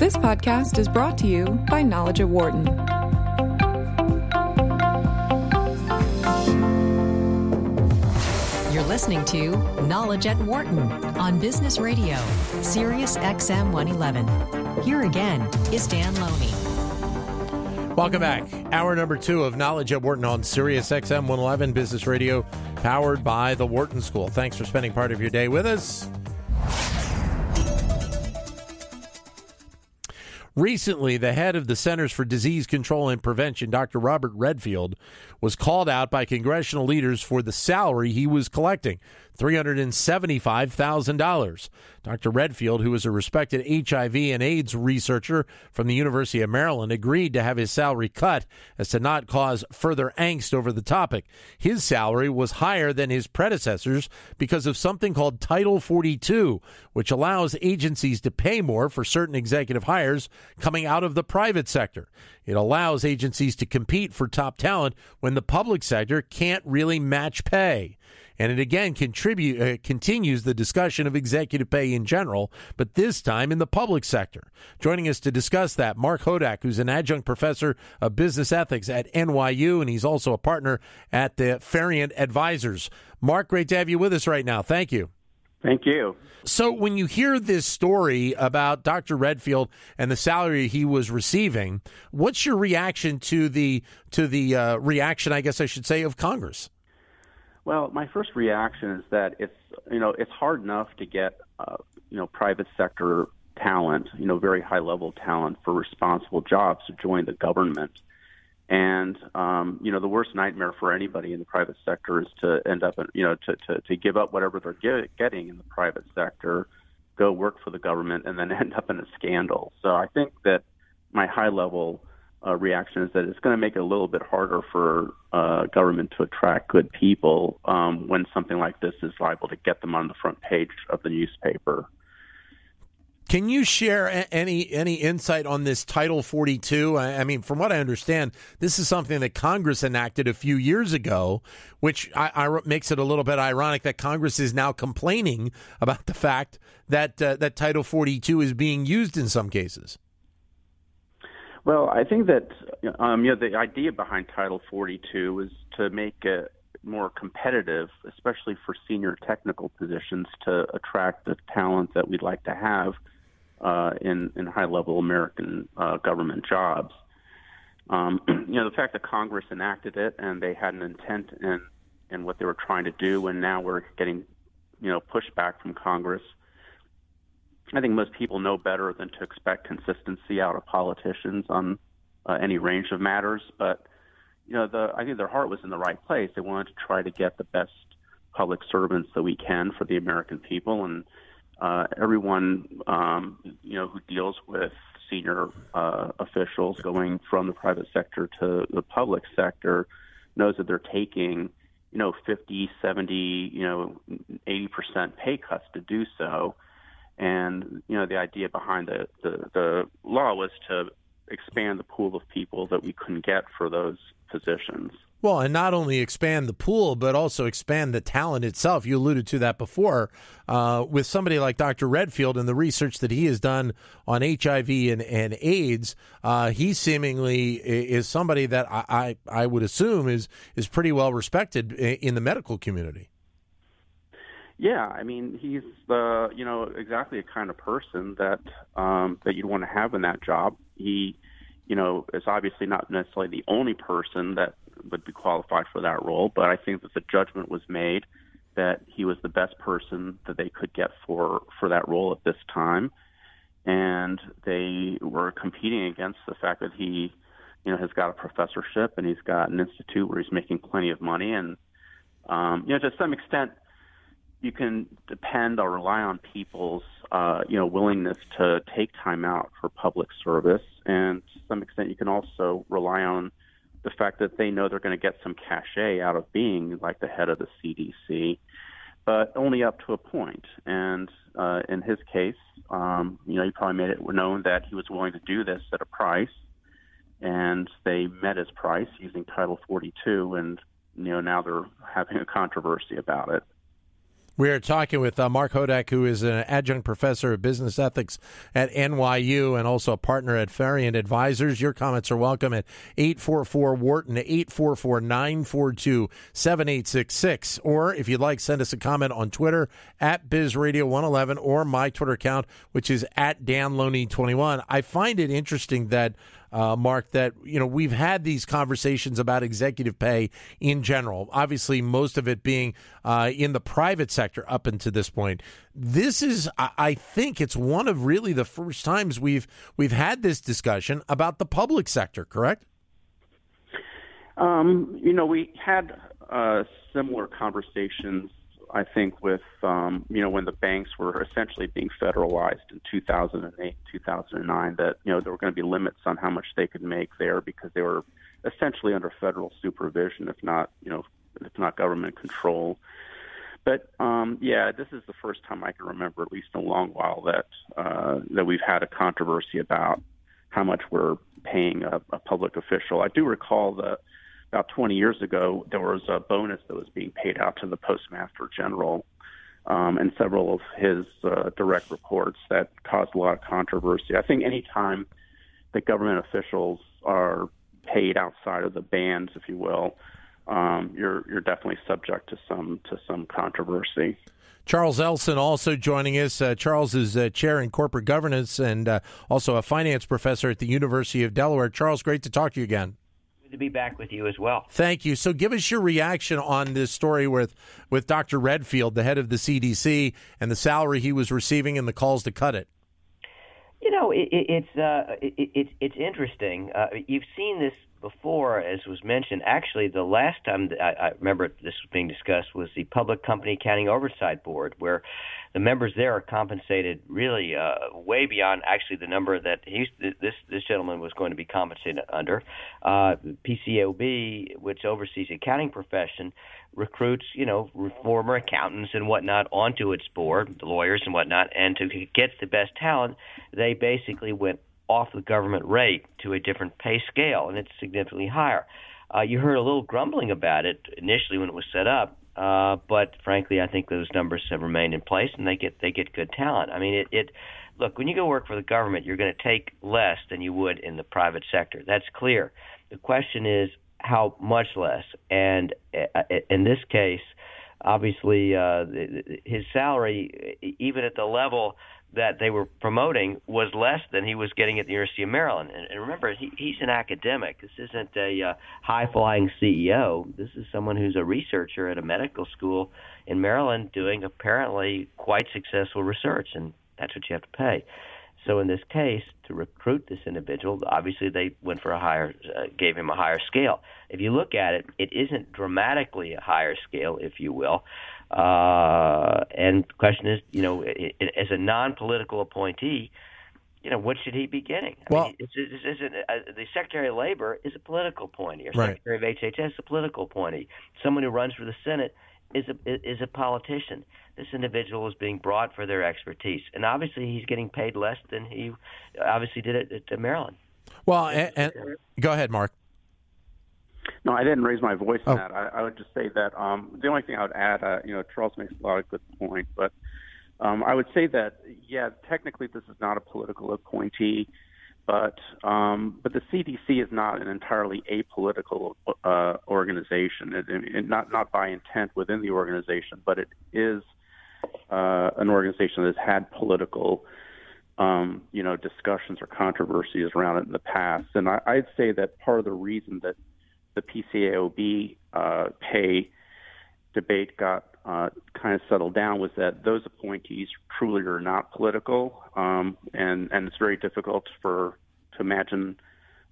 This podcast is brought to you by Knowledge at Wharton. You're listening to Knowledge at Wharton on Business Radio, Sirius XM 111. Here again is Dan Loney. Welcome back. Hour number two of Knowledge at Wharton on Sirius XM 111 Business Radio, powered by the Wharton School. Thanks for spending part of your day with us. Recently, the head of the Centers for Disease Control and Prevention, Dr. Robert Redfield, was called out by congressional leaders for the salary he was collecting, $375,000. Dr. Redfield, who is a respected HIV and AIDS researcher from the University of Maryland, agreed to have his salary cut as to not cause further angst over the topic. His salary was higher than his predecessors because of something called Title 42, which allows agencies to pay more for certain executive hires coming out of the private sector. It allows agencies to compete for top talent when the public sector can't really match pay. And it again continues the discussion of executive pay in general, but this time in the public sector. Joining us to discuss that, Marc Hodak, who's an adjunct professor of business ethics at NYU, and he's also a partner at the Farient Advisors. Marc, great to have you with us right now. Thank you. Thank you. So when you hear this story about Dr. Redfield and the salary he was receiving, what's your reaction to the reaction, I guess I should say, of Congress? Well, my first reaction is that it's hard enough to get private sector talent, very high level talent for responsible jobs to join the government, and the worst nightmare for anybody in the private sector is to end up to give up whatever they're getting in the private sector, go work for the government, and then end up in a scandal. So I think that my high level reaction is that it's going to make it a little bit harder for government to attract good people when something like this is liable to get them on the front page of the newspaper. Can you share any insight on this Title 42? I mean, from what I understand, this is something that Congress enacted a few years ago, which I makes it a little bit ironic that Congress is now complaining about the fact that that Title 42 is being used in some cases. Well, I think that the idea behind Title 42 was to make it more competitive, especially for senior technical positions, to attract the talent that we'd like to have in high-level American government jobs. The fact that Congress enacted it and they had an intent in what they were trying to do, and now we're getting pushback from Congress. I think most people know better than to expect consistency out of politicians on any range of matters. But, I think their heart was in the right place. They wanted to try to get the best public servants that we can for the American people. And everyone, who deals with senior officials going from the private sector to the public sector knows that they're taking, 50, 70, 80% pay cuts to do so. And, the idea behind the law was to expand the pool of people that we couldn't get for those positions. Well, and not only expand the pool, but also expand the talent itself. You alluded to that before with somebody like Dr. Redfield and the research that he has done on HIV and AIDS. He seemingly is somebody that I would assume is pretty well respected in the medical community. Yeah, I mean, he's exactly the kind of person that that you'd want to have in that job. He, is obviously not necessarily the only person that would be qualified for that role, but I think that the judgment was made that he was the best person that they could get for that role at this time, and they were competing against the fact that he, has got a professorship and he's got an institute where he's making plenty of money, and to some extent. You can depend or rely on people's, willingness to take time out for public service. And to some extent, you can also rely on the fact that they know they're going to get some cachet out of being like the head of the CDC, but only up to a point. And in his case, he probably made it known that he was willing to do this at a price. And they met his price using Title 42. And, now they're having a controversy about it. We are talking with Marc Hodak, who is an adjunct professor of business ethics at NYU and also a partner at Farient Advisors. Your comments are welcome at 844-WHARTON, 844-942-7866. Or if you'd like, send us a comment on Twitter at BizRadio111 or my Twitter account, which is at DanLoney21. I find it interesting that Mark, that we've had these conversations about executive pay in general, obviously most of it being in the private sector up until this point. This is, I think it's one of really the first times we've had this discussion about the public sector, correct? We had similar conversations, I think, with, when the banks were essentially being federalized in 2008, 2009, that, there were going to be limits on how much they could make there because they were essentially under federal supervision, if not government control. But, this is the first time I can remember, at least in a long while, that we've had a controversy about how much we're paying a public official. I do recall that about 20 years ago, there was a bonus that was being paid out to the Postmaster General and several of his direct reports that caused a lot of controversy. I think any time that government officials are paid outside of the bands, if you will, you're definitely subject to some controversy. Charles Elson also joining us. Charles is a chair in corporate governance and also a finance professor at the University of Delaware. Charles, great to talk to you again. To be back with you as well. Thank you. So give us your reaction on this story with Dr. Redfield, the head of the CDC, and the salary he was receiving and the calls to cut it. It's interesting. You've seen this before, as was mentioned. Actually, the last time that I remember this was being discussed was the Public Company Accounting Oversight Board, where the members there are compensated really way beyond actually the number that this gentleman was going to be compensated under. PCAOB, which oversees the accounting profession, recruits former accountants and whatnot onto its board, the lawyers and whatnot, and to get the best talent, they basically went off the government rate to a different pay scale, and it's significantly higher. You heard a little grumbling about it initially when it was set up, but frankly, I think those numbers have remained in place, and they get good talent. I mean, look, when you go work for the government, you're going to take less than you would in the private sector. That's clear. The question is how much less, and in this case, obviously, his salary, even at the level that they were promoting, was less than he was getting at the University of Maryland. And remember, he's an academic. This isn't a high-flying CEO. This is someone who's a researcher at a medical school in Maryland doing apparently quite successful research, and that's what you have to pay. So in this case, to recruit this individual, obviously they went for gave him a higher scale. If you look at it, it isn't dramatically a higher scale, if you will. And the question is, as a non-political appointee, what should he be getting? The Secretary of Labor is a political appointee, or Secretary of HHS is a political appointee. Someone who runs for the Senate is a politician. This individual is being brought for their expertise, and obviously he's getting paid less than he obviously did at Maryland. Well, and go ahead, Mark. No, I didn't raise my voice on that. I would just say that the only thing I would add, Charles makes a lot of good points, but I would say that, technically this is not a political appointee, but the CDC is not an entirely apolitical organization, it not by intent within the organization, but it is an organization that has had political discussions or controversies around it in the past. And I'd say that part of the reason that the PCAOB pay debate got kind of settled down was that those appointees truly are not political, and it's very difficult to imagine,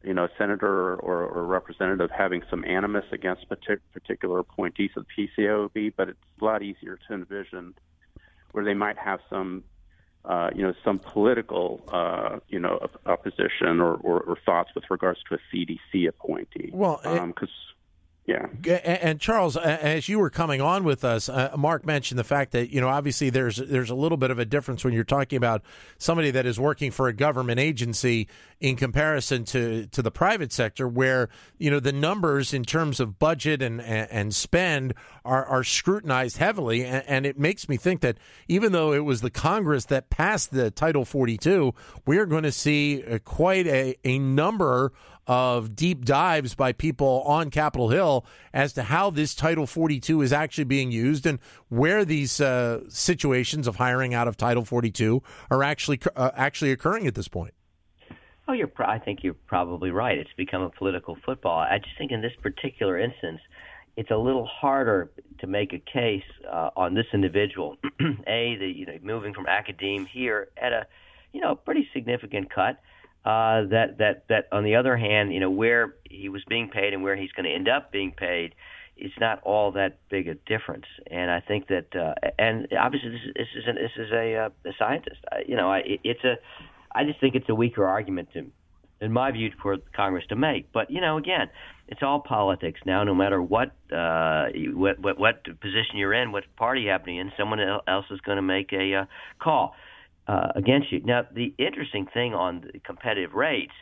a senator or a representative having some animus against particular appointees of the PCAOB. But it's a lot easier to envision where they might have some some political, opposition or thoughts with regards to a CDC appointee. Well, Yeah. And Charles, as you were coming on with us, Mark mentioned the fact that, you know, obviously there's a little bit of a difference when you're talking about somebody that is working for a government agency in comparison to the private sector, where, you know, the numbers in terms of budget and spend are scrutinized heavily. And it makes me think that even though it was the Congress that passed the Title 42, we are going to see quite a number of deep dives by people on Capitol Hill as to how this Title 42 is actually being used and where these situations of hiring out of Title 42 are actually occurring at this point. Oh, I think you're probably right. It's become a political football. I just think in this particular instance, it's a little harder to make a case on this individual. Moving from academe here at a pretty significant cut. That on the other hand, where he was being paid and where he's going to end up being paid, it's not all that big a difference. And I think that, and obviously this is a scientist. I just think it's a weaker argument in my view, for Congress to make. But again, it's all politics now. No matter what position you're in, what party you're happening in, someone else is going to make a call against you. Now, the interesting thing on the competitive rates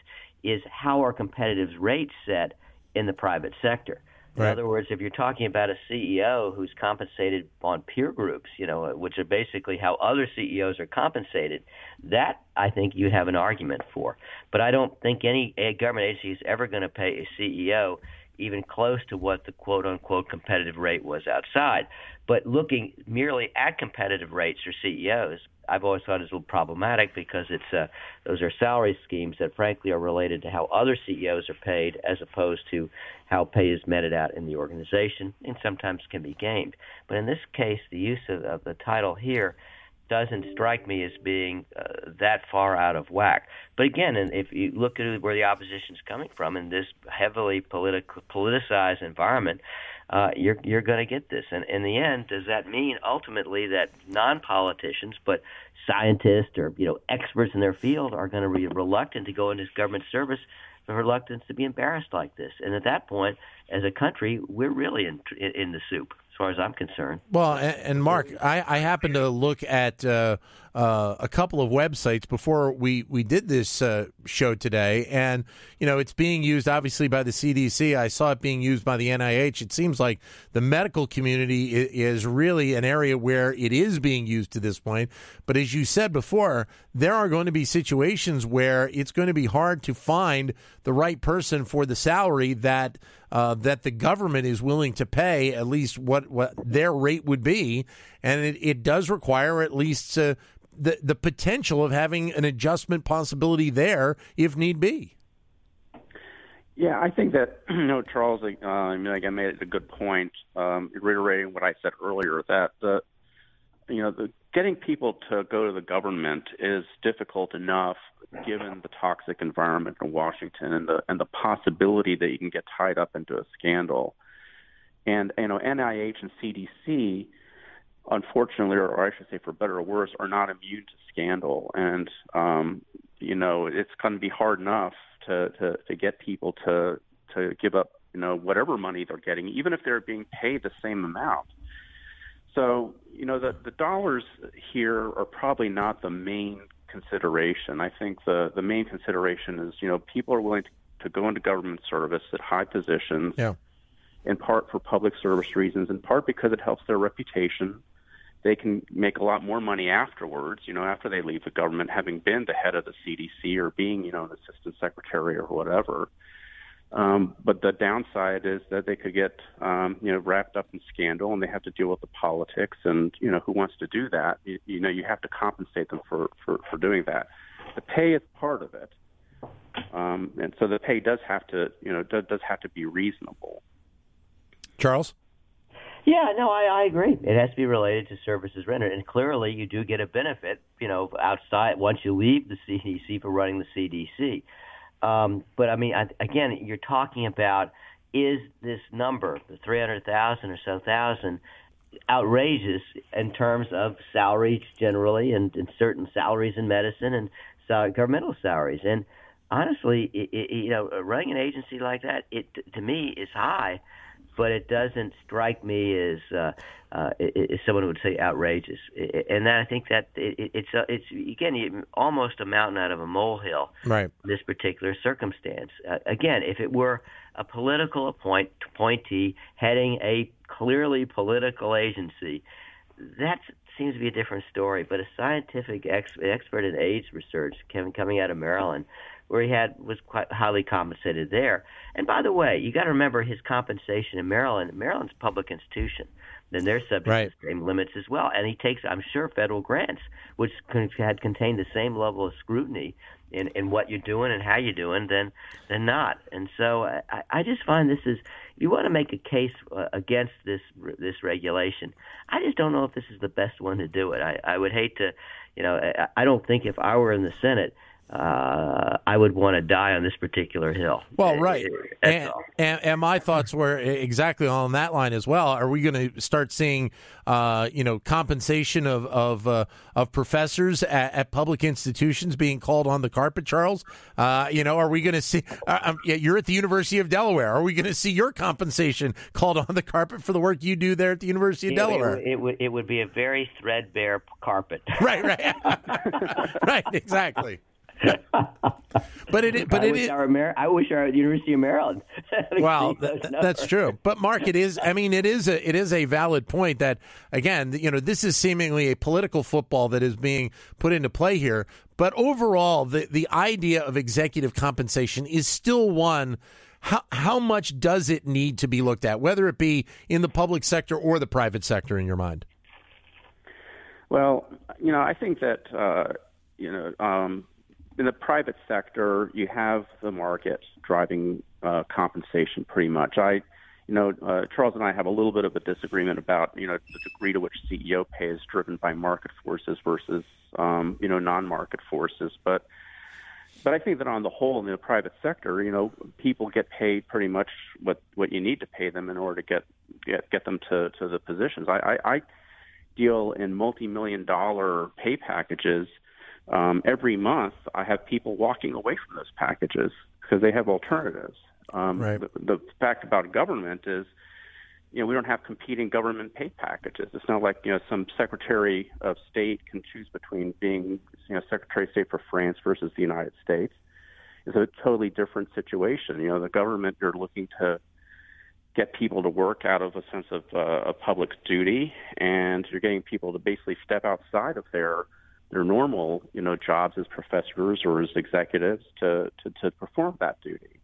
is how are competitive rates set in the private sector. Right. In other words, if you're talking about a CEO who's compensated on peer groups, which are basically how other CEOs are compensated, that I think you have an argument for. But I don't think any government agency is ever going to pay a CEO even close to what the quote-unquote competitive rate was outside. But looking merely at competitive rates for CEOs, I've always thought it's a little problematic because those are salary schemes that, frankly, are related to how other CEOs are paid as opposed to how pay is meted out in the organization and sometimes can be gamed. But in this case, the use of the title here doesn't strike me as being that far out of whack. But again, and if you look at where the opposition is coming from in this heavily politicized environment, you're going to get this. And in the end, does that mean ultimately that non-politicians but scientists or experts in their field are going to be reluctant to go into government service, the reluctance to be embarrassed like this? And at that point, as a country, we're really in the soup. As far as I'm concerned. Well, and Mark, I happened to look at a couple of websites before we did this show today, and it's being used obviously by the CDC. I saw it being used by the NIH. It seems like the medical community is really an area where it is being used to this point. But as you said before, there are going to be situations where it's going to be hard to find the right person for the salary that the government is willing to pay, at least what their rate would be. And it does require at least the potential of having an adjustment possibility there if need be. Yeah, I think that, Charles, I made it a good point, reiterating what I said earlier, that getting people to go to the government is difficult enough given the toxic environment in Washington and the possibility that you can get tied up into a scandal. And, NIH and CDC, unfortunately, or I should say for better or worse, are not immune to scandal. And, it's going to be hard enough to get people to give up, whatever money they're getting, even if they're being paid the same amount. So, the dollars here are probably not the main consideration. I think the main consideration is, people are willing to go into government service at high positions, in part for public service reasons, in part because it helps their reputation. They can make a lot more money afterwards, after they leave the government, having been the head of the CDC or being, an assistant secretary or whatever. But the downside is that they could get, wrapped up in scandal, and they have to deal with the politics. And who wants to do that? You have to compensate them for doing that. The pay is part of it, and so the pay does have to, does have to be reasonable. Charles? Yeah, no, I agree. It has to be related to services rendered, and clearly you do get a benefit, outside once you leave the CDC for running the CDC. But I mean, again, you're talking about, is this number, the 300,000 or so thousand, outrageous in terms of salaries generally, and certain salaries in medicine and governmental salaries? And honestly, running an agency like that, to me, is high but it doesn't strike me as someone would say outrageous. And I think that it's almost a mountain out of a molehill. Right. In this particular circumstance. Again, if it were a political appointee heading a clearly political agency, that seems to be a different story. But a scientific expert in AIDS research coming out of Maryland, where he was quite highly compensated there. And by the way, you got to remember his compensation in Maryland. Maryland's a public institution. Then they're subject to the same limits as well. And he takes, I'm sure, federal grants, which had contained the same level of scrutiny in what you're doing and how you're doing than not. And so I just find this is, you want to make a case against this regulation. I just don't know if this is the best one to do it. I would hate to, I don't think if I were in the Senate, I would want to die on this particular hill. Well, right. And my thoughts were exactly on that line as well. Are we going to start seeing, compensation of professors at public institutions being called on the carpet, Charles? Are we going to see, you're at the University of Delaware. Are we going to see your compensation called on the carpet for the work you do there at the University of Delaware? It would be a very threadbare carpet. Right. Right, exactly. I wish I were at the University of Maryland. Wow, that's true. But Mark, it is a valid point that, again, this is seemingly a political football that is being put into play here. But overall, the idea of executive compensation is still one. How much does it need to be looked at, whether it be in the public sector or the private sector, in your mind? Well, I think that in the private sector, you have the market driving compensation pretty much. Charles and I have a little bit of a disagreement about, the degree to which CEO pay is driven by market forces versus, non-market forces. But I think that on the whole, in the private sector, people get paid pretty much what you need to pay them in order to get them to the positions. I deal in multi-million-dollar pay packages. Every month, I have people walking away from those packages because they have alternatives. Right. The fact about government is, we don't have competing government pay packages. It's not like, some Secretary of State can choose between being, Secretary of State for France versus the United States. It's a totally different situation. The government, you're looking to get people to work out of a sense of a public duty, and you're getting people to basically step outside of their normal, jobs as professors or as executives to perform that duty.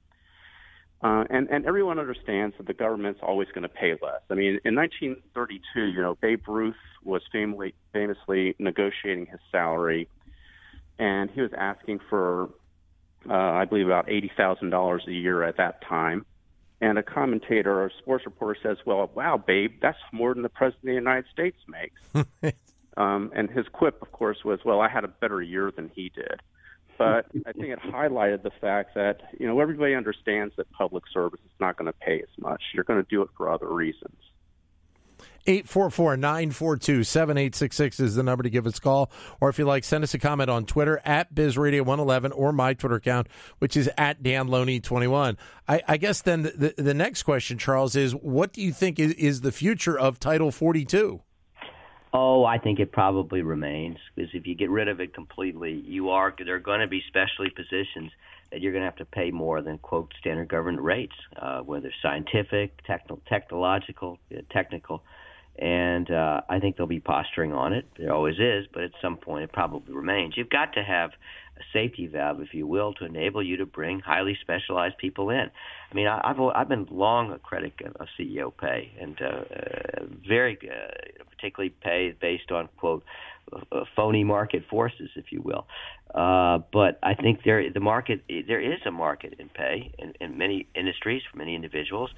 And everyone understands that the government's always going to pay less. I mean, in 1932, Babe Ruth was famously negotiating his salary, and he was asking for, I believe, about $80,000 a year at that time. And a commentator or sports reporter says, well, wow, Babe, that's more than the President of the United States makes. And his quip, of course, was, well, I had a better year than he did. But I think it highlighted the fact that, everybody understands that public service is not going to pay as much. You're going to do it for other reasons. 844-942-7866 is the number to give us a call. Or if you like, send us a comment on Twitter at BizRadio111 or my Twitter account, which is at DanLoney21. I guess then the next question, Charles, is what do you think is the future of Title 42? Oh, I think it probably remains, because if you get rid of it completely, there are going to be specialty positions that you're going to have to pay more than, quote, standard government rates, whether scientific, technological, technical. And I think they'll be posturing on it. There always is, but at some point it probably remains. You've got to have a safety valve, if you will, to enable you to bring highly specialized people in. I mean, I've been long a critic of CEO pay, and particularly pay based on, quote, phony market forces, if you will. But I think there is a market in pay in many industries for many individuals.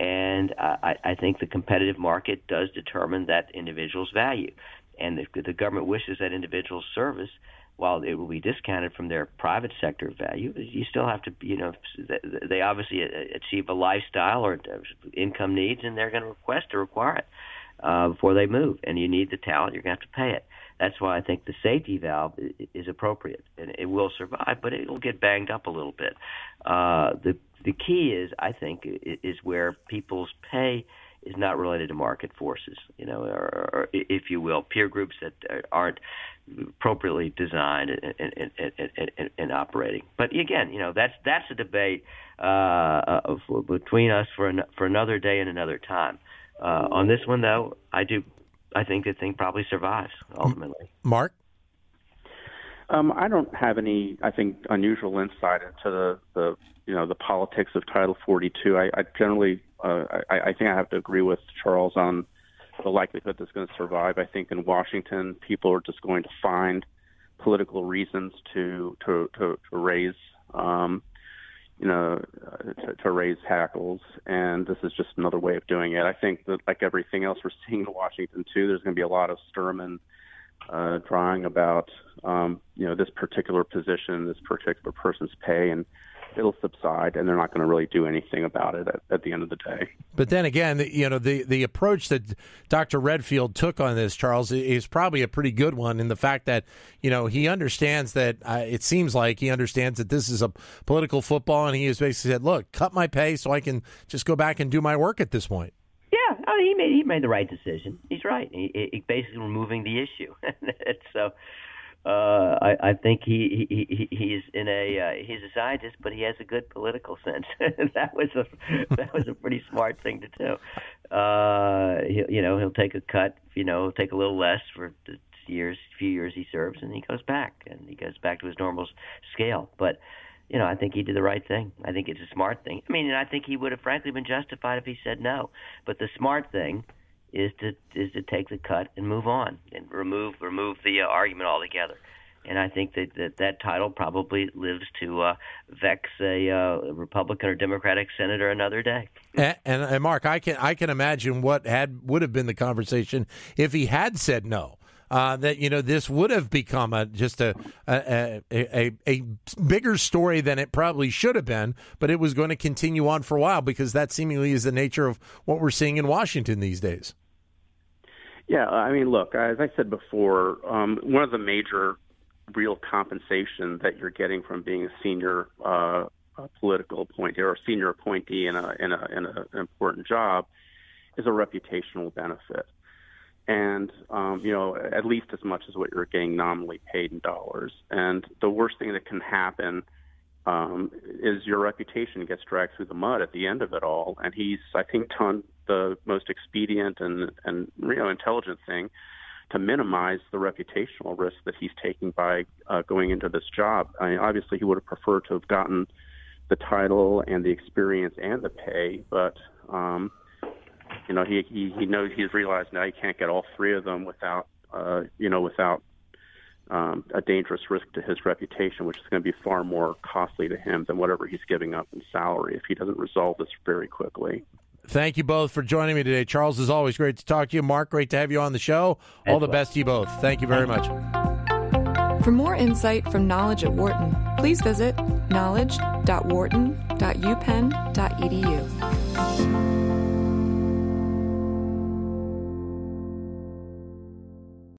And I think the competitive market does determine that individual's value. And if the government wishes that individual's service, while it will be discounted from their private sector value, you still have to, they obviously achieve a lifestyle or income needs, and they're going to request or require it before they move. And you need the talent, you're going to have to pay it. That's why I think the safety valve is appropriate, and it will survive, but it will get banged up a little bit. The key is, I think, is where people's pay is not related to market forces, you know, or if you will, peer groups that aren't appropriately designed and operating. But again, you know, that's a debate between us for another day and another time. On this one, though, I think the thing probably survives ultimately. Mark? I don't have any, I think, unusual insight into the politics of Title 42. I generally, I think I have to agree with Charles on the likelihood that's going to survive. I think in Washington, people are just going to find political reasons to raise, to raise hackles, and this is just another way of doing it. I think that, like everything else we're seeing in Washington too, there's going to be a lot of sturm and drawing about this particular position, this particular person's pay, and it'll subside, and they're not going to really do anything about it at the end of the day. But then again, you know, the approach that Dr. Redfield took on this, Charles, is probably a pretty good one, in the fact that, you know, he understands that it seems like he understands that this is a political football, and he has basically said, look, cut my pay so I can just go back and do my work at this point. Yeah, I mean, he made the right decision. He's right. He basically removing the issue. So I think he's in he's a scientist, but he has a good political sense. that was a pretty smart thing to do. He'll take a cut. You know, he'll take a little less for the few years he serves, and he goes back to his normal scale. But you know, I think he did the right thing. I think it's a smart thing. I mean, and I think he would have frankly been justified if he said no. But the smart thing is to take the cut and move on and remove the argument altogether. And I think that title probably lives to vex a Republican or Democratic senator another day. And Mark, I can imagine what would have been the conversation if he had said no. That, you know, this would have become a bigger story than it probably should have been, but it was going to continue on for a while, because that seemingly is the nature of what we're seeing in Washington these days. Yeah, I mean, look, as I said before, one of the major real compensation that you're getting from being a senior political appointee or senior appointee in an important job is a reputational benefit. And, at least as much as what you're getting nominally paid in dollars. And the worst thing that can happen is your reputation gets dragged through the mud at the end of it all. And he's, I think, done the most expedient and intelligent thing to minimize the reputational risk that he's taking by going into this job. I mean, obviously, he would have preferred to have gotten the title and the experience and the pay, but he knows, he's realized now he can't get all three of them without a dangerous risk to his reputation, which is going to be far more costly to him than whatever he's giving up in salary if he doesn't resolve this very quickly. Thank you both for joining me today. Charles, is always great to talk to you. Mark, great to have you on the show. All the best to you both. Thank you very much. For more insight from Knowledge at Wharton, please visit knowledge.wharton.upenn.edu.